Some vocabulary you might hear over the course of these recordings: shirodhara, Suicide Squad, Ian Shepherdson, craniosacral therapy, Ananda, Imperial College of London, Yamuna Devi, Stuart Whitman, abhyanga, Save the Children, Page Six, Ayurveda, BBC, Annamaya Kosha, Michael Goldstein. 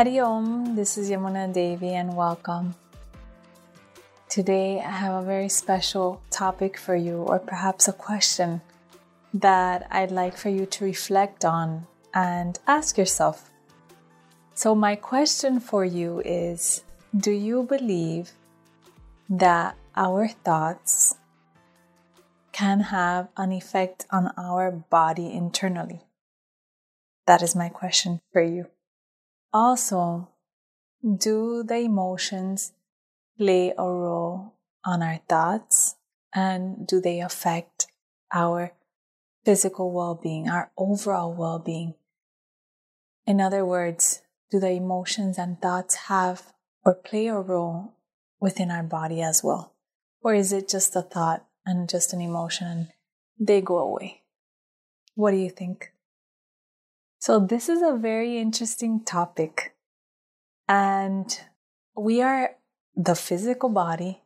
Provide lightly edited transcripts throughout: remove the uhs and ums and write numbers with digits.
Hari Om, this is Yamuna Devi and welcome. Today I have a very special topic for you, or perhaps a question that I'd like for you to reflect on and ask yourself. So my question for you is, do you believe that our thoughts can have an effect on our body internally? That is my question for you. Also, do the emotions play a role on our thoughts, and do they affect our physical well-being, our overall well-being? In other words, do the emotions and thoughts have or play a role within our body as well? Or is it just a thought and just an emotion and they go away? What do you think? So this is a very interesting topic, and we are the physical body,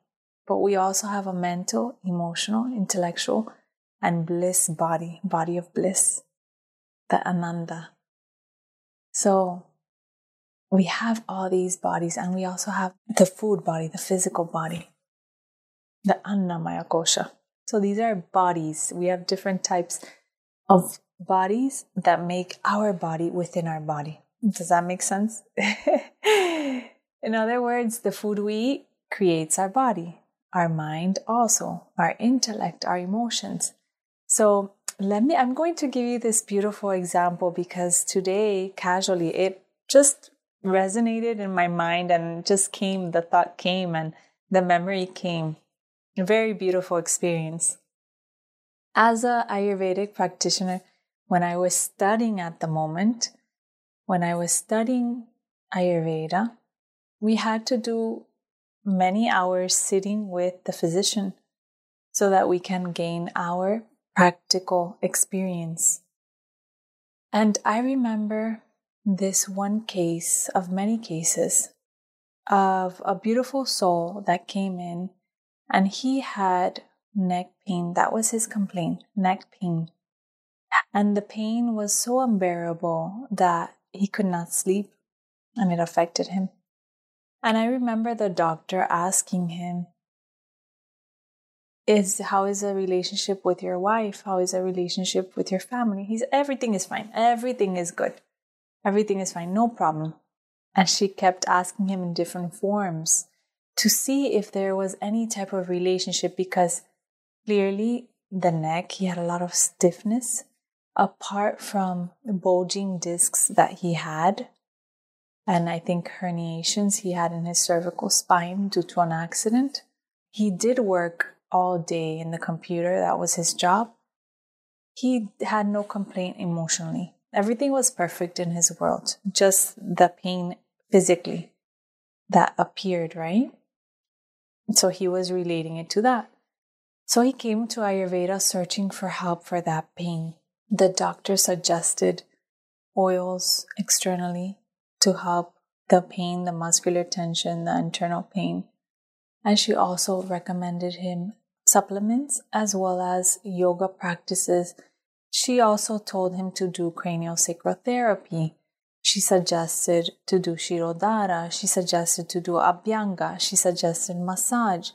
but we also have a mental, emotional, intellectual, and bliss body, body of bliss, the Ananda. So we have all these bodies, and we also have the food body, the physical body, the Annamaya Kosha. So these are bodies. We have different types of bodies that make our body within our body. Does that make sense? In other words, the food we eat creates our body, our mind also, our intellect, our emotions. So I'm going to give you this beautiful example because today, casually, it just resonated in my mind and the thought came and the memory came. A very beautiful experience. As an Ayurvedic practitioner, when I was studying at the moment, when I was studying Ayurveda, we had to do many hours sitting with the physician so that we can gain our practical experience. And I remember this one case of many cases of a beautiful soul that came in, and he had neck pain. That was his complaint, neck pain. And the pain was so unbearable that he could not sleep, and it affected him. And I remember the doctor asking him, how is the relationship with your wife? How is the relationship with your family? He said, everything is fine. Everything is good. Everything is fine. No problem. And she kept asking him in different forms to see if there was any type of relationship, because clearly the neck, he had a lot of stiffness. Apart from bulging discs that he had, and I think herniations he had in his cervical spine due to an accident. He did work all day in the computer. That was his job. He had no complaint emotionally. Everything was perfect in his world. Just the pain physically that appeared, right? So he was relating it to that. So he came to Ayurveda searching for help for that pain. The doctor suggested oils externally to help the pain, the muscular tension, the internal pain. And she also recommended him supplements as well as yoga practices. She also told him to do craniosacral therapy. She suggested to do shirodhara. She suggested to do abhyanga. She suggested massage.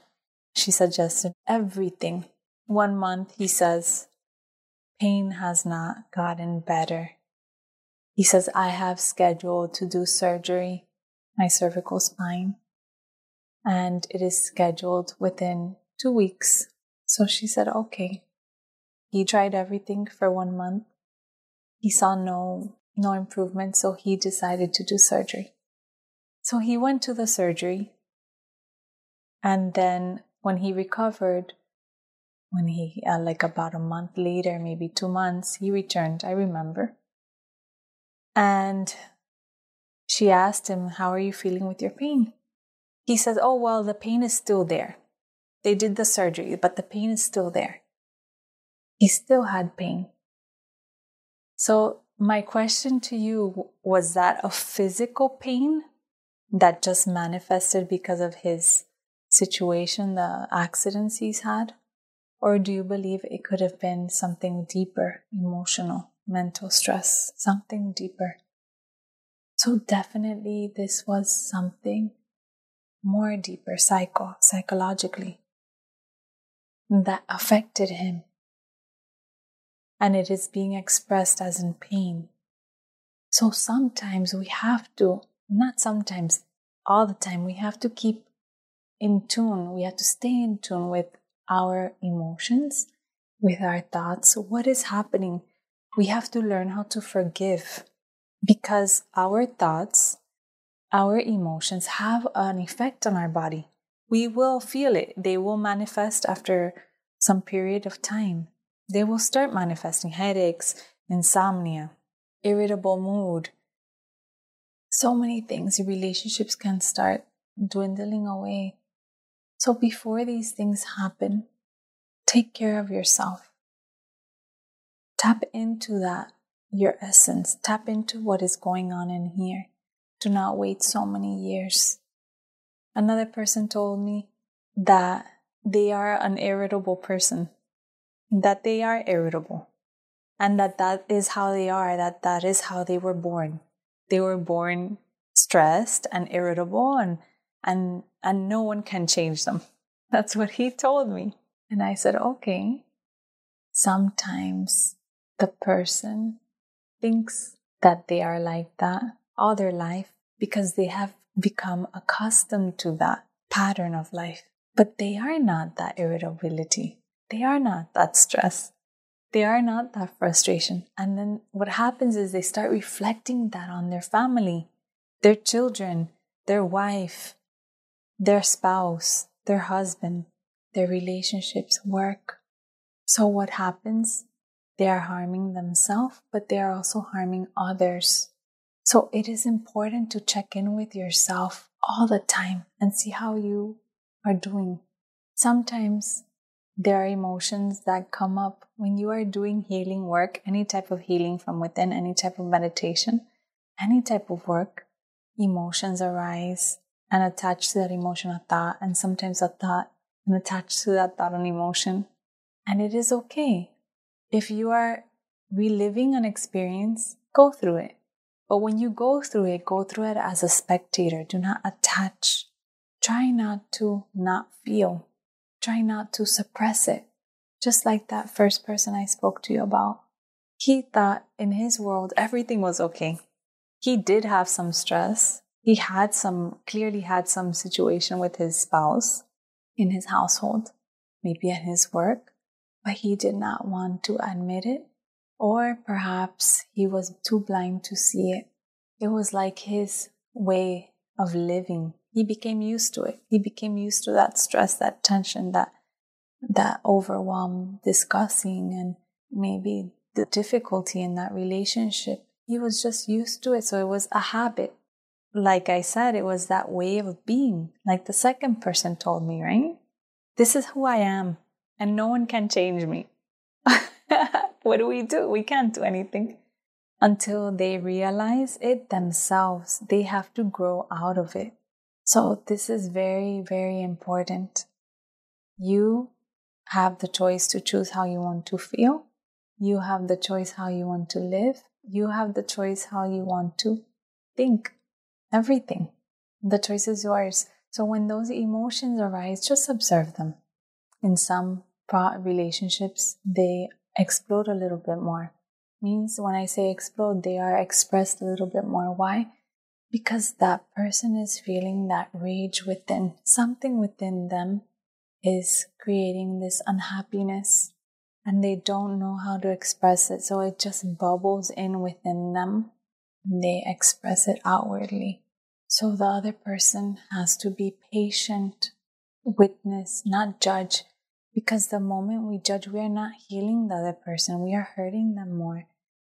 She suggested everything. 1 month, he says, pain has not gotten better. He says, I have scheduled to do surgery, my cervical spine, and it is scheduled within 2 weeks. So she said, okay. He tried everything for 1 month. He saw no improvement, so he decided to do surgery. So he went to the surgery, and then when he recovered, about a month later, maybe 2 months, he returned, I remember. And she asked him, how are you feeling with your pain? He says, oh, well, the pain is still there. They did the surgery, but the pain is still there. He still had pain. So my question to you, was that a physical pain that just manifested because of his situation, the accidents he's had? Or do you believe it could have been something deeper, emotional, mental stress, something deeper? So definitely this was something more deeper psychologically that affected him. And it is being expressed as in pain. So sometimes we have to, not sometimes, all the time, we have to keep in tune. We have to stay in tune with our emotions, with our thoughts. What is happening? We have to learn how to forgive, because our thoughts, our emotions have an effect on our body. We will feel it. They will manifest after some period of time. They will start manifesting headaches, insomnia, irritable mood. So many things, relationships can start dwindling away. So before these things happen, take care of yourself. Tap into that, your essence. Tap into what is going on in here. Do not wait so many years. Another person told me that they are an irritable person, that they are irritable, and that is how they are, that is how they were born. They were born stressed and irritable, and no one can change them. That's what he told me. And I said, okay, sometimes the person thinks that they are like that all their life because they have become accustomed to that pattern of life. But they are not that irritability. They are not that stress. They are not that frustration. And then what happens is they start reflecting that on their family, their children, their wife, their spouse, their husband, their relationships, work. So what happens? They are harming themselves, but they are also harming others. So it is important to check in with yourself all the time and see how you are doing. Sometimes there are emotions that come up when you are doing healing work, any type of healing from within, any type of meditation, any type of work. Emotions arise, and attached to that emotion a thought, and sometimes a thought, and attached to that thought an emotion. And it is okay. If you are reliving an experience, go through it. But when you go through it as a spectator. Do not attach. Try not to not feel. Try not to suppress it. Just like that first person I spoke to you about. He thought in his world, everything was okay. He did have some stress. He had clearly had some situation with his spouse in his household, maybe at his work, but he did not want to admit it. Or perhaps he was too blind to see it. It was like his way of living. He became used to it. He became used to that stress, that tension, that overwhelm, discussing, and maybe the difficulty in that relationship. He was just used to it, so it was a habit. Like I said, it was that way of being, like the second person told me, right? This is who I am, and no one can change me. What do? We can't do anything. Until they realize it themselves, they have to grow out of it. So this is very, very important. You have the choice to choose how you want to feel. You have the choice how you want to live. You have the choice how you want to think. Everything. The choice is yours. So when those emotions arise, just observe them. In some relationships, they explode a little bit more. Means when I say explode, they are expressed a little bit more. Why? Because that person is feeling that rage within. Something within them is creating this unhappiness, and they don't know how to express it. So it just bubbles in within them, and they express it outwardly. So the other person has to be patient, witness, not judge. Because the moment we judge, we are not healing the other person. We are hurting them more,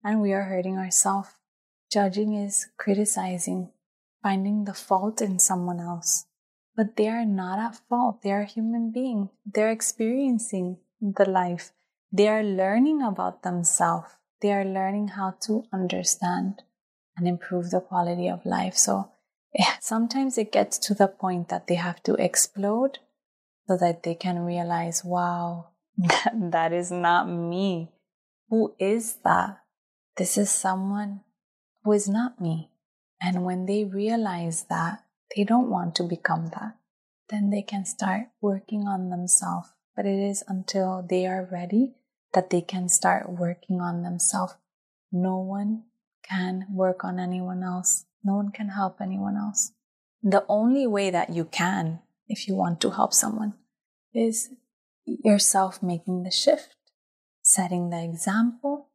and we are hurting ourselves. Judging is criticizing, finding the fault in someone else. But they are not at fault. They are a human being. They are experiencing the life. They are learning about themselves. They are learning how to understand and improve the quality of life. So sometimes it gets to the point that they have to explode so that they can realize, wow, that is not me. Who is that? This is someone who is not me. And when they realize that they don't want to become that, then they can start working on themselves. But it is until they are ready that they can start working on themselves. No one can work on anyone else. No one can help anyone else. The only way that you can, if you want to help someone, is yourself making the shift, setting the example,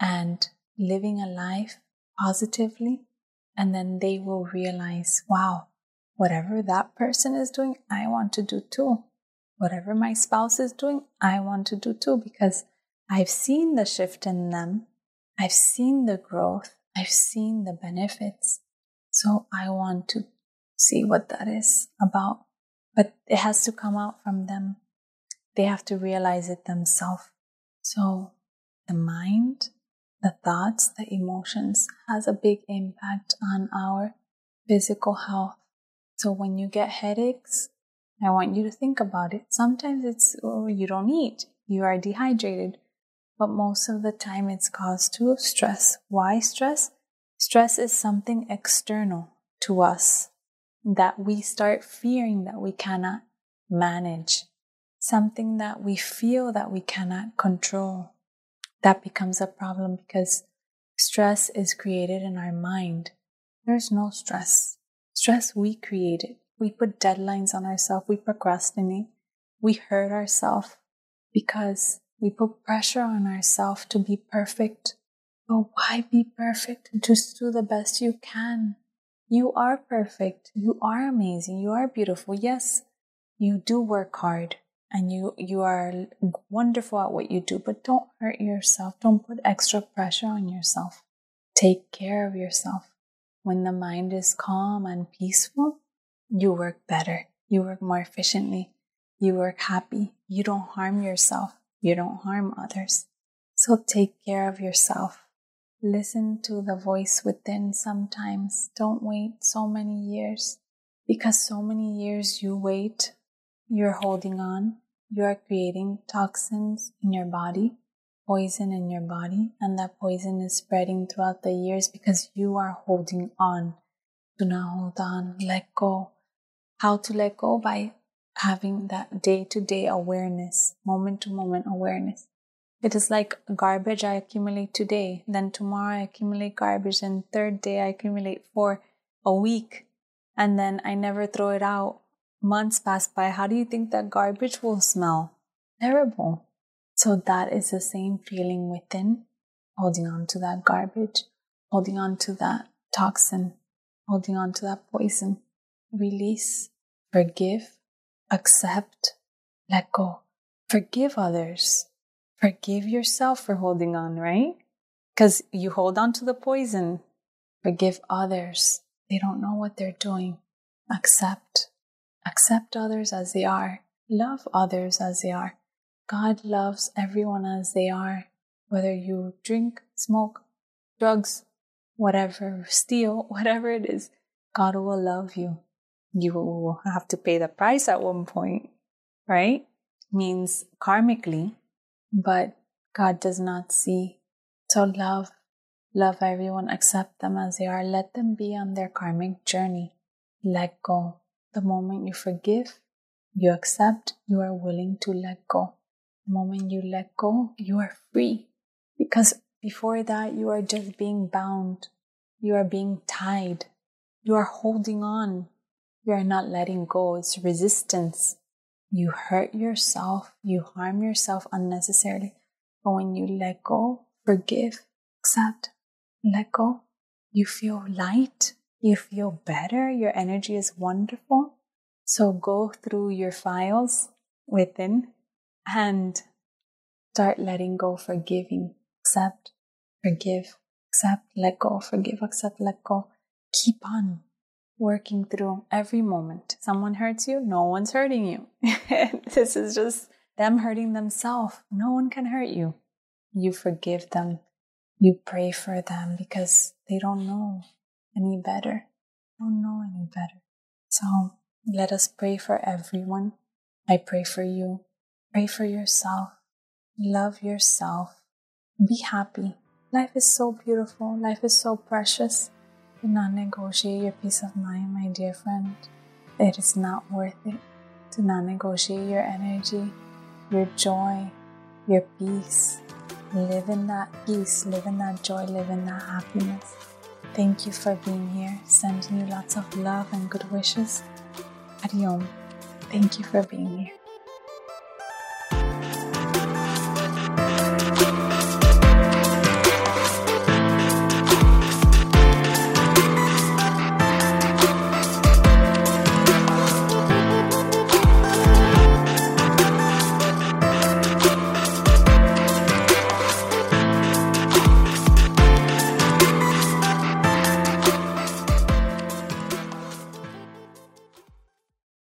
and living a life positively. And then they will realize, wow, whatever that person is doing, I want to do too. Whatever my spouse is doing, I want to do too, because I've seen the shift in them. I've seen the growth. I've seen the benefits. So I want to see what that is about. But it has to come out from them. They have to realize it themselves. So the mind, the thoughts, the emotions has a big impact on our physical health. So when you get headaches, I want you to think about it. Sometimes it's, oh, you don't eat, you are dehydrated. But most of the time it's caused to stress. Why stress? Stress is something external to us that we start fearing that we cannot manage. Something that we feel that we cannot control. That becomes a problem because stress is created in our mind. There's no stress. Stress we created. We put deadlines on ourselves. We procrastinate. We hurt ourselves because we put pressure on ourselves to be perfect. But why be perfect? Just do the best you can. You are perfect. You are amazing. You are beautiful. Yes, you do work hard and you are wonderful at what you do, but don't hurt yourself. Don't put extra pressure on yourself. Take care of yourself. When the mind is calm and peaceful, you work better. You work more efficiently. You work happy. You don't harm yourself. You don't harm others. So take care of yourself. Listen to the voice within sometimes. Don't wait so many years. Because so many years you wait, you're holding on. You are creating toxins in your body, poison in your body, and that poison is spreading throughout the years because you are holding on. Do not hold on. Let go. How to let go? By having that day-to-day awareness, moment-to-moment awareness. It is like garbage I accumulate today, then tomorrow I accumulate garbage, and third day I accumulate for a week, and then I never throw it out. Months pass by. How do you think that garbage will smell? Terrible. So that is the same feeling within, holding on to that garbage, holding on to that toxin, holding on to that poison. Release, forgive, accept, let go. Forgive others. Forgive yourself for holding on, right? Because you hold on to the poison. Forgive others. They don't know what they're doing. Accept. Accept others as they are. Love others as they are. God loves everyone as they are. Whether you drink, smoke, drugs, whatever, steal, whatever it is, God will love you. You will have to pay the price at one point, right? Means karmically, but God does not see. So love everyone, accept them as they are. Let them be on their karmic journey. Let go. The moment you forgive, you accept, you are willing to let go. The moment you let go, you are free. Because before that, you are just being bound. You are being tied. You are holding on. You are not letting go. It's resistance. You hurt yourself. You harm yourself unnecessarily. But when you let go, forgive, accept, let go, you feel light. You feel better. Your energy is wonderful. So go through your files within and start letting go, forgiving, accept, forgive, accept, let go, forgive, accept, let go. Keep on working through every moment. Someone hurts you, no one's hurting you. This is just them hurting themselves. No one can hurt you. You forgive them. You pray for them because they don't know any better. Don't know any better. So let us pray for everyone. I pray for you. Pray for yourself. Love yourself. Be happy. Life is so beautiful. Life is so precious. not negotiate your peace of mind, my dear friend. It is not worth it to not negotiate your energy, your joy, your peace. Live in that peace, live in that joy, live in that happiness. Thank you for being here. Sending you lots of love and good wishes. Hari Om. Thank you for being here.